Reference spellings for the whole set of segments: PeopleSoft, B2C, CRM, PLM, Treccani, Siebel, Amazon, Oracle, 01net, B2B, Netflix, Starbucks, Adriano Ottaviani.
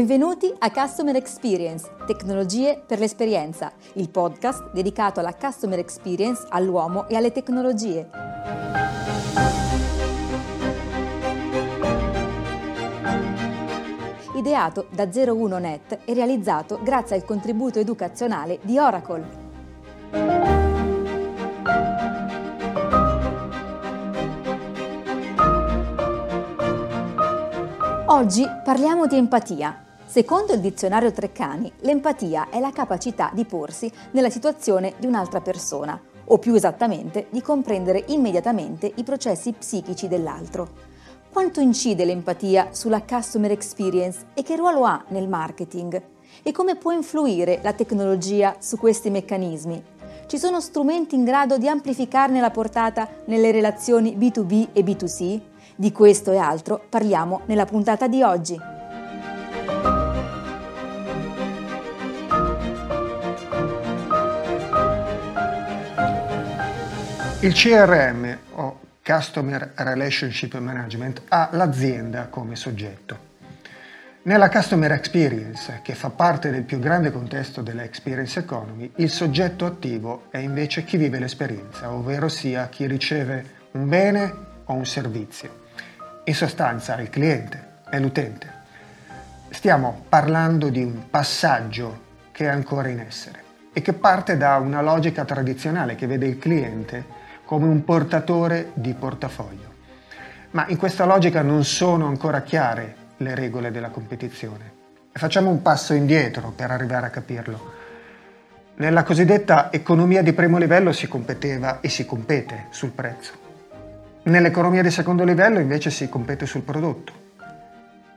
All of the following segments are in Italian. Benvenuti a Customer Experience, tecnologie per l'esperienza, il podcast dedicato alla customer experience, all'uomo e alle tecnologie. Ideato da 01net e realizzato grazie al contributo educazionale di Oracle. Oggi parliamo di empatia. Secondo il dizionario Treccani, l'empatia è la capacità di porsi nella situazione di un'altra persona, o più esattamente di comprendere immediatamente i processi psichici dell'altro. Quanto incide l'empatia sulla customer experience e che ruolo ha nel marketing? E come può influire la tecnologia su questi meccanismi? Ci sono strumenti in grado di amplificarne la portata nelle relazioni B2B e B2C? Di questo e altro parliamo nella puntata di oggi. Il CRM o Customer Relationship Management ha l'azienda come soggetto. Nella Customer Experience, che fa parte del più grande contesto della Experience Economy, il soggetto attivo è invece chi vive l'esperienza, ovvero sia chi riceve un bene o un servizio. In sostanza il cliente è l'utente. Stiamo parlando di un passaggio che è ancora in essere e che parte da una logica tradizionale che vede il cliente come un portatore di portafoglio. Ma in questa logica non sono ancora chiare le regole della competizione. E facciamo un passo indietro per arrivare a capirlo. Nella cosiddetta economia di primo livello si competeva e si compete sul prezzo. Nell'economia di secondo livello invece si compete sul prodotto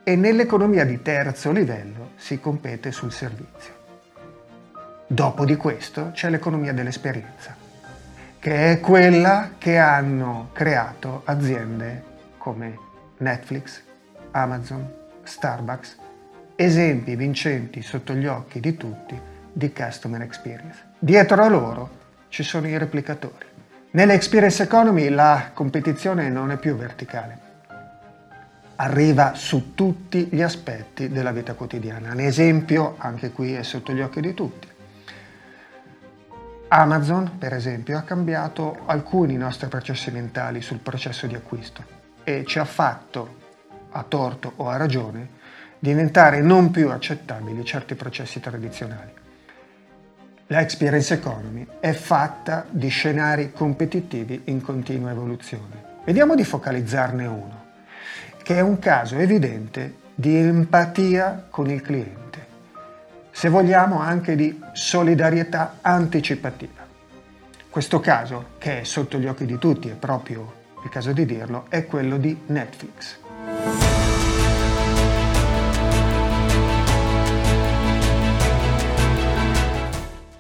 e nell'economia di terzo livello si compete sul servizio. Dopo di questo c'è l'economia dell'esperienza, che è quella che hanno creato aziende come Netflix, Amazon, Starbucks, esempi vincenti sotto gli occhi di tutti di customer experience. Dietro a loro ci sono i replicatori. Nell'Experience Economy la competizione non è più verticale, arriva su tutti gli aspetti della vita quotidiana. L'esempio anche qui è sotto gli occhi di tutti. Amazon, per esempio, ha cambiato alcuni nostri processi mentali sul processo di acquisto e ci ha fatto, a torto o a ragione, diventare non più accettabili certi processi tradizionali. La Experience Economy è fatta di scenari competitivi in continua evoluzione. Vediamo di focalizzarne uno, che è un caso evidente di empatia con il cliente, se vogliamo anche di solidarietà anticipativa. Questo caso, che è sotto gli occhi di tutti, è proprio il caso di dirlo, è quello di Netflix.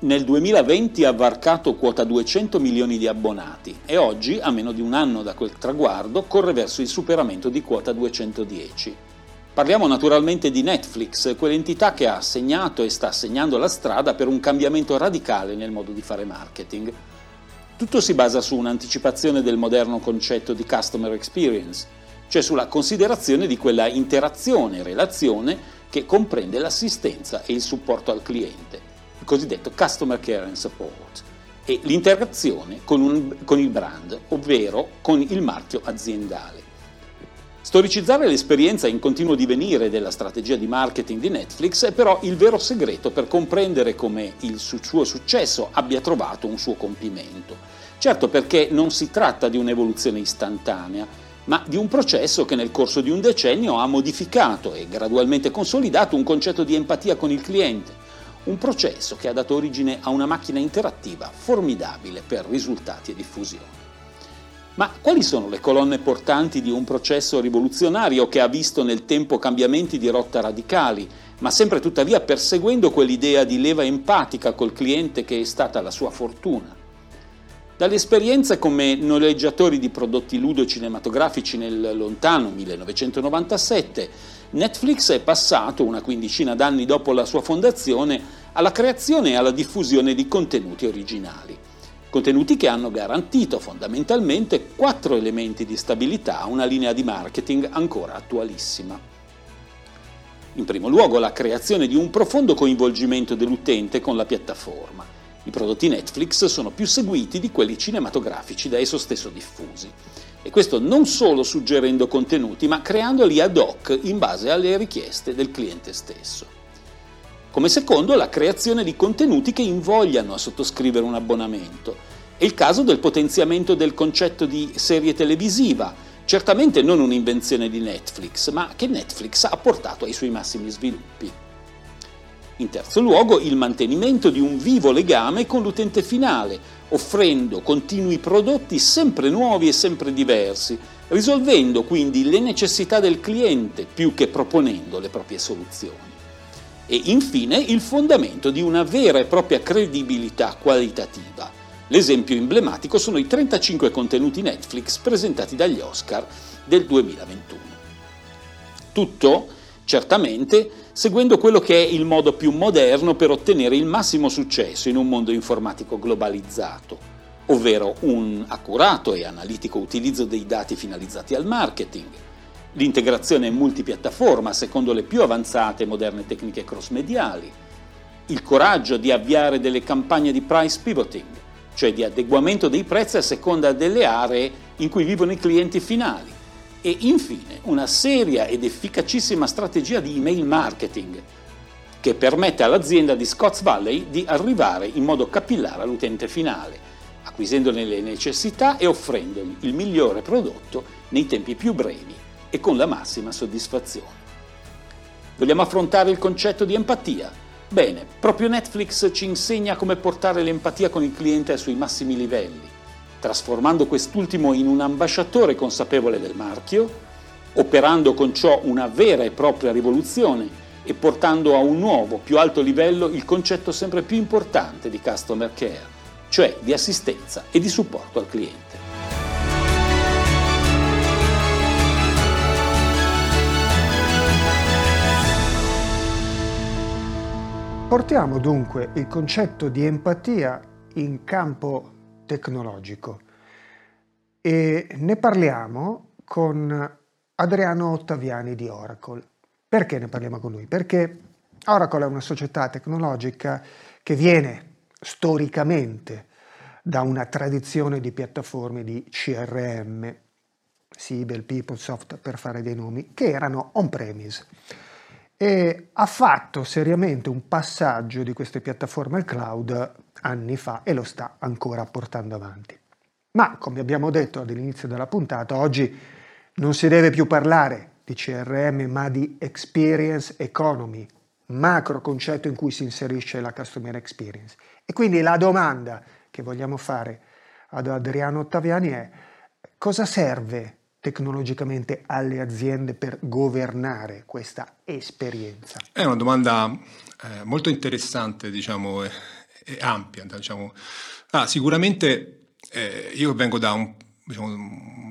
Nel 2020 ha varcato quota 200 milioni di abbonati e oggi, a meno di un anno da quel traguardo, corre verso il superamento di quota 210. Parliamo naturalmente di Netflix, quell'entità che ha segnato e sta segnando la strada per un cambiamento radicale nel modo di fare marketing. Tutto si basa su un'anticipazione del moderno concetto di customer experience, cioè sulla considerazione di quella interazione-relazione che comprende l'assistenza e il supporto al cliente. Il cosiddetto Customer Care and Support, e l'interazione con il brand, ovvero con il marchio aziendale. Storicizzare l'esperienza in continuo divenire della strategia di marketing di Netflix è però il vero segreto per comprendere come il suo successo abbia trovato un suo compimento. Certo, perché non si tratta di un'evoluzione istantanea, ma di un processo che nel corso di un decennio ha modificato e gradualmente consolidato un concetto di empatia con il cliente. Un processo che ha dato origine a una macchina interattiva formidabile per risultati e diffusione. Ma quali sono le colonne portanti di un processo rivoluzionario che ha visto nel tempo cambiamenti di rotta radicali, ma sempre tuttavia perseguendo quell'idea di leva empatica col cliente che è stata la sua fortuna? Dalle esperienze come noleggiatori di prodotti ludo-cinematografici nel lontano 1997, Netflix è passato, una quindicina d'anni dopo la sua fondazione, alla creazione e alla diffusione di contenuti originali. Contenuti che hanno garantito fondamentalmente 4 elementi di stabilità a una linea di marketing ancora attualissima. In primo luogo la creazione di un profondo coinvolgimento dell'utente con la piattaforma. I prodotti Netflix sono più seguiti di quelli cinematografici da esso stesso diffusi. E questo non solo suggerendo contenuti, ma creandoli ad hoc in base alle richieste del cliente stesso. Come secondo, la creazione di contenuti che invogliano a sottoscrivere un abbonamento. È il caso del potenziamento del concetto di serie televisiva, certamente non un'invenzione di Netflix, ma che Netflix ha portato ai suoi massimi sviluppi. In terzo luogo, il mantenimento di un vivo legame con l'utente finale, offrendo continui prodotti sempre nuovi e sempre diversi, risolvendo quindi le necessità del cliente più che proponendo le proprie soluzioni. E infine il fondamento di una vera e propria credibilità qualitativa. L'esempio emblematico sono i 35 contenuti Netflix presentati dagli Oscar del 2021. Tutto, certamente, seguendo quello che è il modo più moderno per ottenere il massimo successo in un mondo informatico globalizzato, ovvero un accurato e analitico utilizzo dei dati finalizzati al marketing, l'integrazione multipiattaforma secondo le più avanzate e moderne tecniche cross-mediali, il coraggio di avviare delle campagne di price pivoting, cioè di adeguamento dei prezzi a seconda delle aree in cui vivono i clienti finali, e infine una seria ed efficacissima strategia di email marketing che permette all'azienda di Scotts Valley di arrivare in modo capillare all'utente finale, acquisendone le necessità e offrendogli il migliore prodotto nei tempi più brevi e con la massima soddisfazione. Vogliamo affrontare il concetto di empatia? Bene, proprio Netflix ci insegna come portare l'empatia con il cliente ai suoi massimi livelli, trasformando quest'ultimo in un ambasciatore consapevole del marchio, operando con ciò una vera e propria rivoluzione e portando a un nuovo, più alto livello il concetto sempre più importante di customer care, cioè di assistenza e di supporto al cliente. Portiamo dunque il concetto di empatia in campo tecnologico e ne parliamo con Adriano Ottaviani di Oracle. Perché ne parliamo con lui? Perché Oracle è una società tecnologica che viene storicamente da una tradizione di piattaforme di CRM, Siebel, PeopleSoft per fare dei nomi, che erano on-premise, e ha fatto seriamente un passaggio di queste piattaforme al cloud anni fa e lo sta ancora portando avanti. Ma, come abbiamo detto all'inizio della puntata, oggi non si deve più parlare di CRM ma di Experience Economy, macro concetto in cui si inserisce la Customer Experience. E quindi la domanda che vogliamo fare ad Adriano Ottaviani è: cosa serve tecnologicamente alle aziende per governare questa esperienza? È una domanda molto interessante, diciamo, e ampia, diciamo. Sicuramente io vengo da un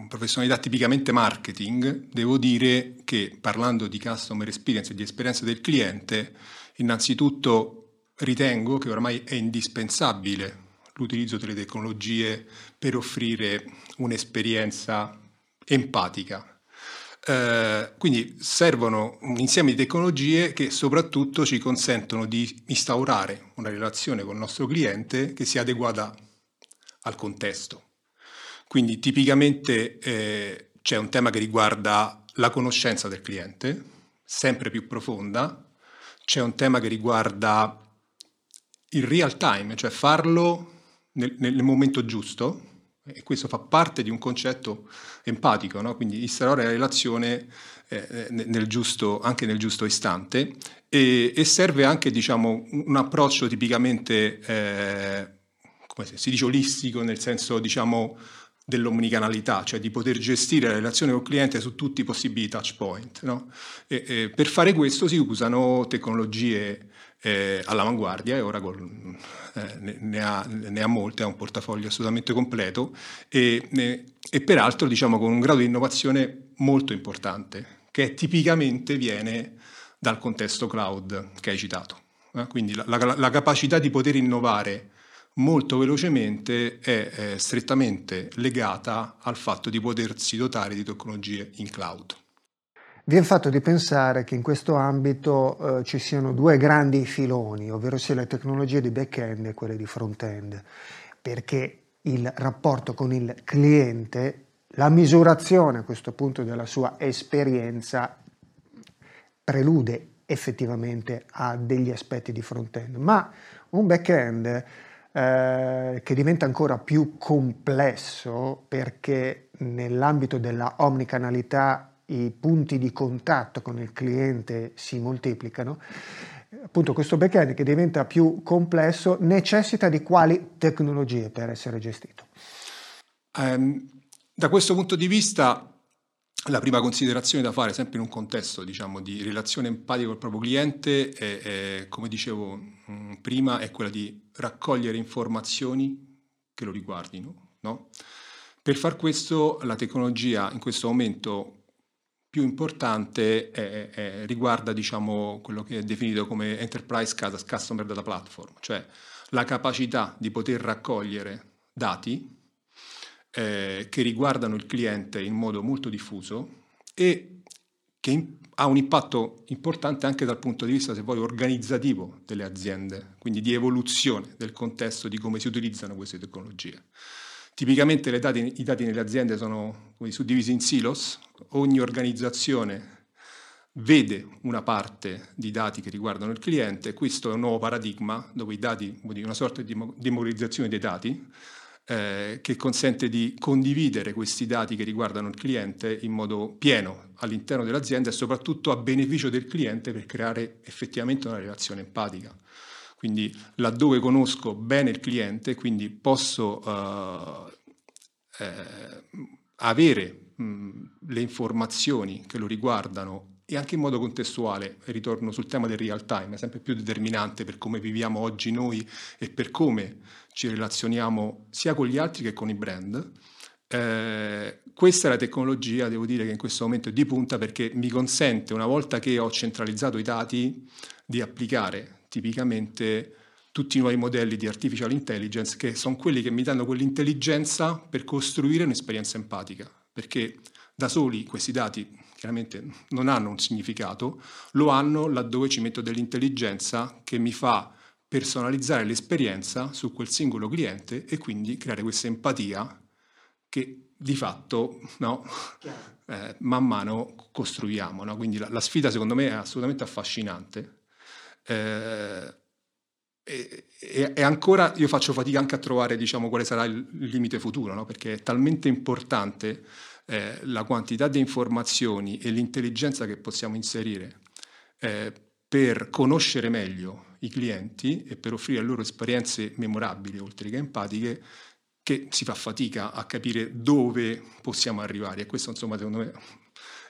professionalità tipicamente marketing, devo dire che parlando di customer experience e di esperienza del cliente, innanzitutto ritengo che ormai è indispensabile l'utilizzo delle tecnologie per offrire un'esperienza empatica. Quindi servono un insieme di tecnologie che soprattutto ci consentono di instaurare una relazione con il nostro cliente che sia adeguata al contesto. Quindi tipicamente c'è un tema che riguarda la conoscenza del cliente, sempre più profonda, c'è un tema che riguarda il real time, cioè farlo nel momento giusto, e questo fa parte di un concetto empatico, no? Quindi instaurare la relazione nel giusto istante, e serve anche, diciamo, un approccio tipicamente come si dice, olistico, nel senso, diciamo, dell'omnicanalità, cioè di poter gestire la relazione col cliente su tutti i possibili touch point, no? E per fare questo si usano tecnologie all'avanguardia, e Oracle ne ha molte, ha un portafoglio assolutamente completo e peraltro, diciamo, con un grado di innovazione molto importante che tipicamente viene dal contesto cloud che hai citato. Quindi la capacità di poter innovare molto velocemente è strettamente legata al fatto di potersi dotare di tecnologie in cloud. vi è il fatto di pensare che in questo ambito ci siano due grandi filoni, ovvero sia le tecnologie di back-end e quelle di front-end, perché il rapporto con il cliente, la misurazione a questo punto della sua esperienza prelude effettivamente a degli aspetti di front-end, ma un back-end che diventa ancora più complesso perché nell'ambito della omnicanalità i punti di contatto con il cliente si moltiplicano, appunto questo back-end che diventa più complesso necessita di quali tecnologie per essere gestito? Da questo punto di vista la prima considerazione da fare sempre in un contesto diciamo di relazione empatica col proprio cliente è come dicevo prima è quella di raccogliere informazioni che lo riguardino, no? Per far questo la tecnologia in questo momento più importante riguarda diciamo, quello che è definito come Enterprise Customer Data Platform, cioè la capacità di poter raccogliere dati che riguardano il cliente in modo molto diffuso e che ha un impatto importante anche dal punto di vista, se vuoi, organizzativo delle aziende, quindi di evoluzione del contesto di come si utilizzano queste tecnologie. Tipicamente i dati nelle aziende sono suddivisi in silos, ogni organizzazione vede una parte di dati che riguardano il cliente, questo è un nuovo paradigma dove i dati, una sorta di democratizzazione dei dati che consente di condividere questi dati che riguardano il cliente in modo pieno all'interno dell'azienda e soprattutto a beneficio del cliente per creare effettivamente una relazione empatica. Quindi laddove conosco bene il cliente, quindi posso avere le informazioni che lo riguardano e anche in modo contestuale, ritorno sul tema del real time, è sempre più determinante per come viviamo oggi noi e per come ci relazioniamo sia con gli altri che con i brand. Questa è la tecnologia, devo dire che in questo momento è di punta perché mi consente, una volta che ho centralizzato i dati, di applicare tipicamente tutti i nuovi modelli di artificial intelligence che sono quelli che mi danno quell'intelligenza per costruire un'esperienza empatica, perché da soli questi dati chiaramente non hanno un significato, lo hanno laddove ci metto dell'intelligenza che mi fa personalizzare l'esperienza su quel singolo cliente e quindi creare questa empatia che di fatto no, man mano costruiamo. No? Quindi la sfida secondo me è assolutamente affascinante. E ancora io faccio fatica anche a trovare diciamo quale sarà il limite futuro, no? Perché è talmente importante la quantità di informazioni e l'intelligenza che possiamo inserire per conoscere meglio i clienti e per offrire loro esperienze memorabili oltre che empatiche, che si fa fatica a capire dove possiamo arrivare, e questo insomma secondo me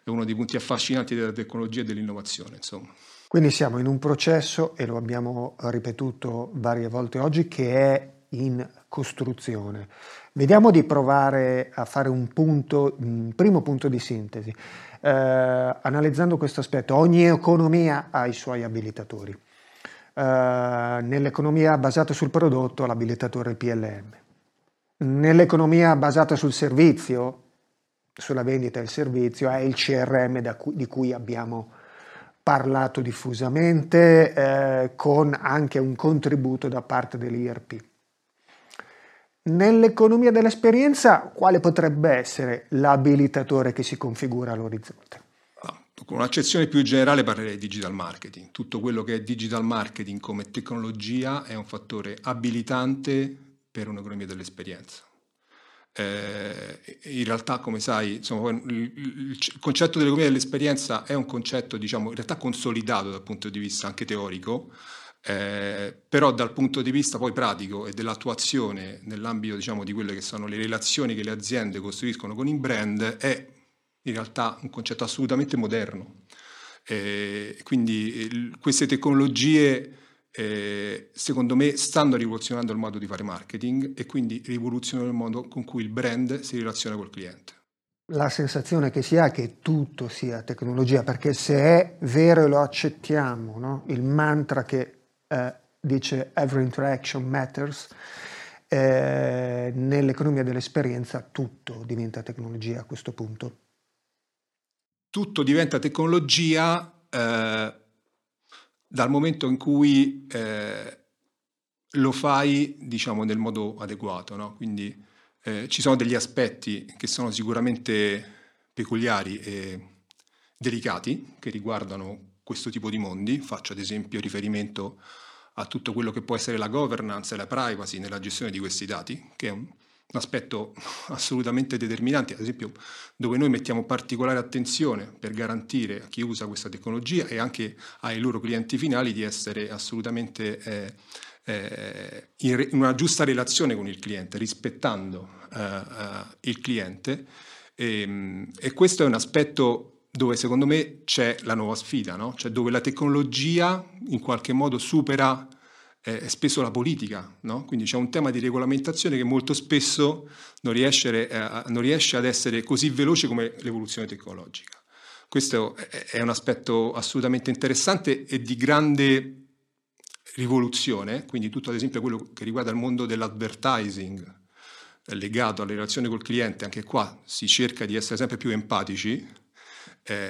è uno dei punti affascinanti della tecnologia e dell'innovazione insomma. Quindi siamo in un processo, e lo abbiamo ripetuto varie volte oggi, che è in costruzione. Vediamo di provare a fare un primo punto di sintesi, analizzando questo aspetto. Ogni economia ha i suoi abilitatori. Nell'economia basata sul prodotto l'abilitatore è PLM. Nell'economia basata sul servizio, sulla vendita e il servizio, è il CRM di cui abbiamo parlato diffusamente, con anche un contributo da parte dell'ERP. Nell'economia dell'esperienza, quale potrebbe essere l'abilitatore che si configura all'orizzonte? Con un'accezione più generale parlerei di digital marketing. Tutto quello che è digital marketing come tecnologia è un fattore abilitante per un'economia dell'esperienza. In realtà, come sai, insomma, il concetto dell'economia dell'esperienza è un concetto, diciamo, in realtà consolidato dal punto di vista anche teorico, però dal punto di vista poi pratico e dell'attuazione nell'ambito, diciamo, di quelle che sono le relazioni che le aziende costruiscono con i brand, è in realtà un concetto assolutamente moderno. Quindi queste tecnologie secondo me stanno rivoluzionando il modo di fare marketing e quindi rivoluzionano il modo con cui il brand si relaziona col cliente. La sensazione che si ha è che tutto sia tecnologia, perché se è vero e lo accettiamo, no? Il mantra che dice every interaction matters, nell'economia dell'esperienza tutto diventa tecnologia a questo punto. tutto diventa tecnologia dal momento in cui lo fai, diciamo, nel modo adeguato, no? Quindi ci sono degli aspetti che sono sicuramente peculiari e delicati che riguardano questo tipo di mondi. Faccio ad esempio riferimento a tutto quello che può essere la governance e la privacy nella gestione di questi dati, che è un aspetto assolutamente determinante, ad esempio dove noi mettiamo particolare attenzione per garantire a chi usa questa tecnologia e anche ai loro clienti finali di essere assolutamente in una giusta relazione con il cliente, rispettando il cliente, e questo è un aspetto dove secondo me c'è la nuova sfida, no? Cioè dove la tecnologia in qualche modo supera spesso la politica, no? Quindi c'è un tema di regolamentazione che molto spesso non riesce ad essere così veloce come l'evoluzione tecnologica. Questo è un aspetto assolutamente interessante e di grande rivoluzione, quindi tutto ad esempio quello che riguarda il mondo dell'advertising legato alle relazioni col cliente, anche qua si cerca di essere sempre più empatici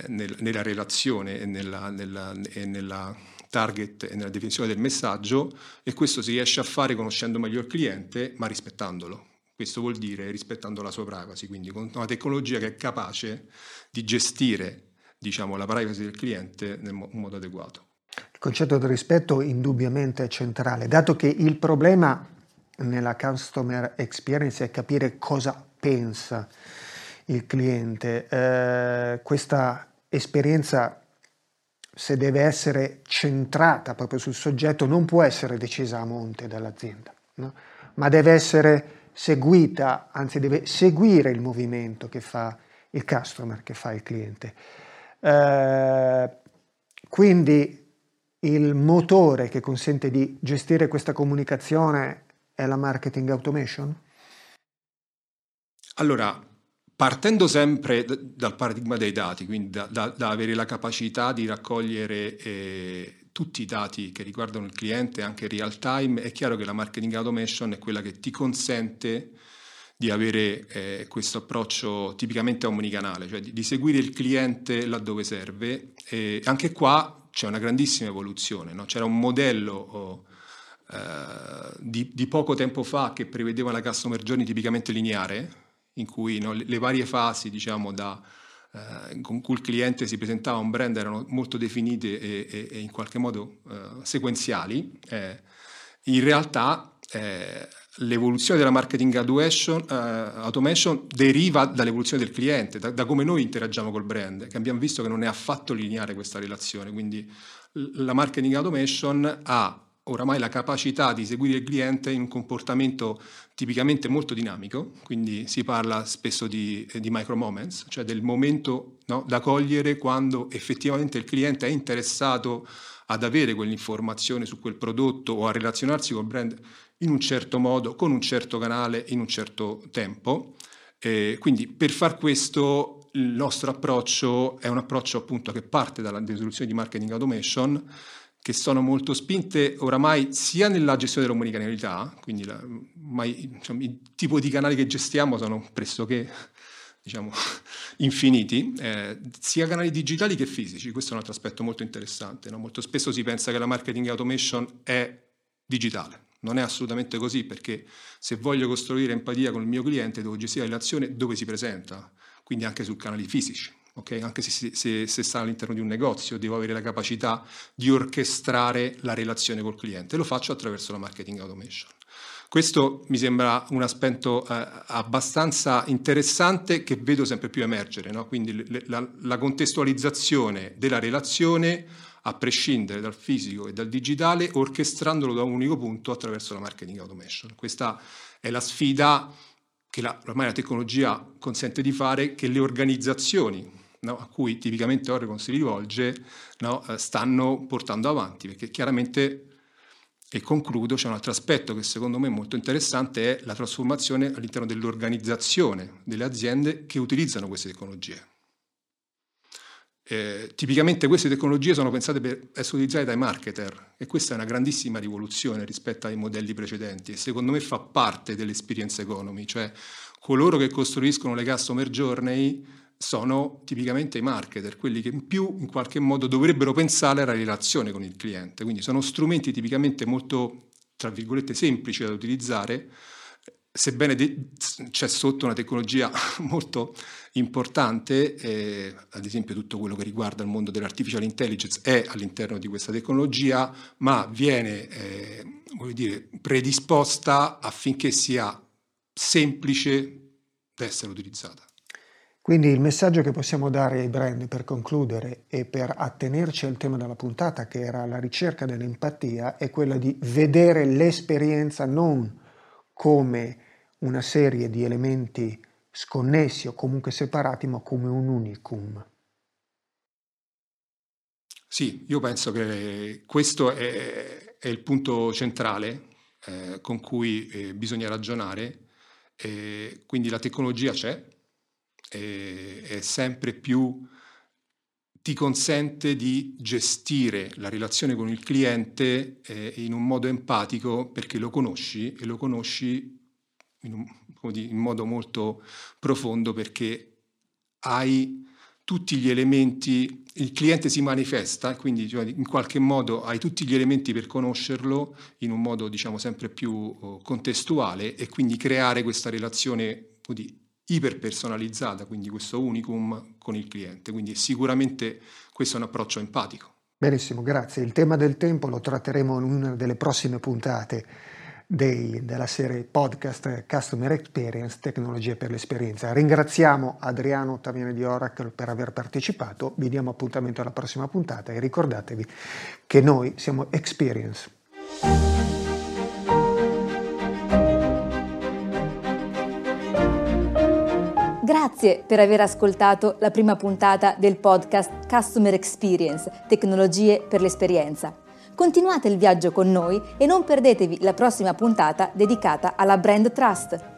nella relazione e nella target e nella definizione del messaggio, e questo si riesce a fare conoscendo meglio il cliente ma rispettandolo. Questo vuol dire rispettando la sua privacy, quindi con una tecnologia che è capace di gestire, diciamo, la privacy del cliente nel modo adeguato. Il concetto del rispetto indubbiamente è centrale, dato che il problema nella customer experience è capire cosa pensa il cliente. Questa esperienza, se deve essere centrata proprio sul soggetto, non può essere decisa a monte dall'azienda, no? Ma deve essere seguita, anzi deve seguire il movimento che fa il customer, che fa il cliente. Quindi il motore che consente di gestire questa comunicazione è la marketing automation? Allora, partendo sempre dal paradigma dei dati, quindi da avere la capacità di raccogliere tutti i dati che riguardano il cliente, anche real time, è chiaro che la marketing automation è quella che ti consente di avere questo approccio tipicamente omnicanale, cioè di seguire il cliente laddove serve. E anche qua c'è una grandissima evoluzione, no? C'era un modello di poco tempo fa che prevedeva la customer journey tipicamente lineare, in cui, no, le varie fasi, diciamo, con cui il cliente si presentava a un brand erano molto definite e in qualche modo sequenziali. In realtà l'evoluzione della marketing automation deriva dall'evoluzione del cliente, da come noi interagiamo col brand, che abbiamo visto che non è affatto lineare questa relazione. Quindi la marketing automation ha oramai la capacità di seguire il cliente in un comportamento tipicamente molto dinamico, quindi si parla spesso di micro moments, cioè del momento, no, da cogliere quando effettivamente il cliente è interessato ad avere quell'informazione su quel prodotto o a relazionarsi col brand in un certo modo, con un certo canale, in un certo tempo. Quindi per far questo il nostro approccio è un approccio appunto che parte dalla soluzione di marketing automation, che sono molto spinte oramai sia nella gestione dell'omnicanalità, quindi diciamo, il tipo di canali che gestiamo sono pressoché, diciamo, infiniti, sia canali digitali che fisici. Questo è un altro aspetto molto interessante, no? Molto spesso si pensa che la marketing automation è digitale, non è assolutamente così, perché se voglio costruire empatia con il mio cliente devo gestire la relazione dove si presenta, quindi anche su canali fisici. Okay? Anche se sta all'interno di un negozio, devo avere la capacità di orchestrare la relazione col cliente. Lo faccio attraverso la marketing automation. Questo mi sembra un aspetto abbastanza interessante che vedo sempre più emergere, no? Quindi la contestualizzazione della relazione, a prescindere dal fisico e dal digitale, orchestrandolo da un unico punto attraverso la marketing automation. Questa è la sfida che ormai la tecnologia consente di fare, che le organizzazioni, no, a cui tipicamente Oracle si rivolge, no, stanno portando avanti, perché chiaramente, e concludo, c'è un altro aspetto che secondo me è molto interessante, è la trasformazione all'interno dell'organizzazione delle aziende che utilizzano queste tecnologie. Tipicamente queste tecnologie sono pensate per essere utilizzate dai marketer, e questa è una grandissima rivoluzione rispetto ai modelli precedenti, e secondo me fa parte dell'experience economy, cioè coloro che costruiscono le customer journey sono tipicamente i marketer, quelli che in più in qualche modo dovrebbero pensare alla relazione con il cliente, quindi sono strumenti tipicamente molto, tra virgolette, semplici da utilizzare, sebbene c'è sotto una tecnologia molto importante, ad esempio tutto quello che riguarda il mondo dell'artificial intelligence è all'interno di questa tecnologia, ma viene predisposta affinché sia semplice da essere utilizzata. Quindi il messaggio che possiamo dare ai brand per concludere e per attenerci al tema della puntata, che era la ricerca dell'empatia, è quella di vedere l'esperienza non come una serie di elementi sconnessi o comunque separati, ma come un unicum. Sì, io penso che questo è il punto centrale con cui bisogna ragionare. Quindi la tecnologia c'è, e sempre più ti consente di gestire la relazione con il cliente in un modo empatico, perché lo conosci, e lo conosci in modo molto profondo, perché hai tutti gli elementi, il cliente si manifesta, quindi in qualche modo hai tutti gli elementi per conoscerlo in un modo, diciamo, sempre più contestuale, e quindi creare questa relazione iperpersonalizzata, quindi questo unicum con il cliente. Quindi sicuramente questo è un approccio empatico. Benissimo, grazie. Il tema del tempo lo tratteremo in una delle prossime puntate della serie podcast Customer Experience, tecnologie per l'esperienza. Ringraziamo Adriano Ottaviani di Oracle per aver partecipato, vi diamo appuntamento alla prossima puntata e ricordatevi che noi siamo Experience. Grazie per aver ascoltato la prima puntata del podcast Customer Experience, tecnologie per l'esperienza. Continuate il viaggio con noi e non perdetevi la prossima puntata dedicata alla Brand Trust.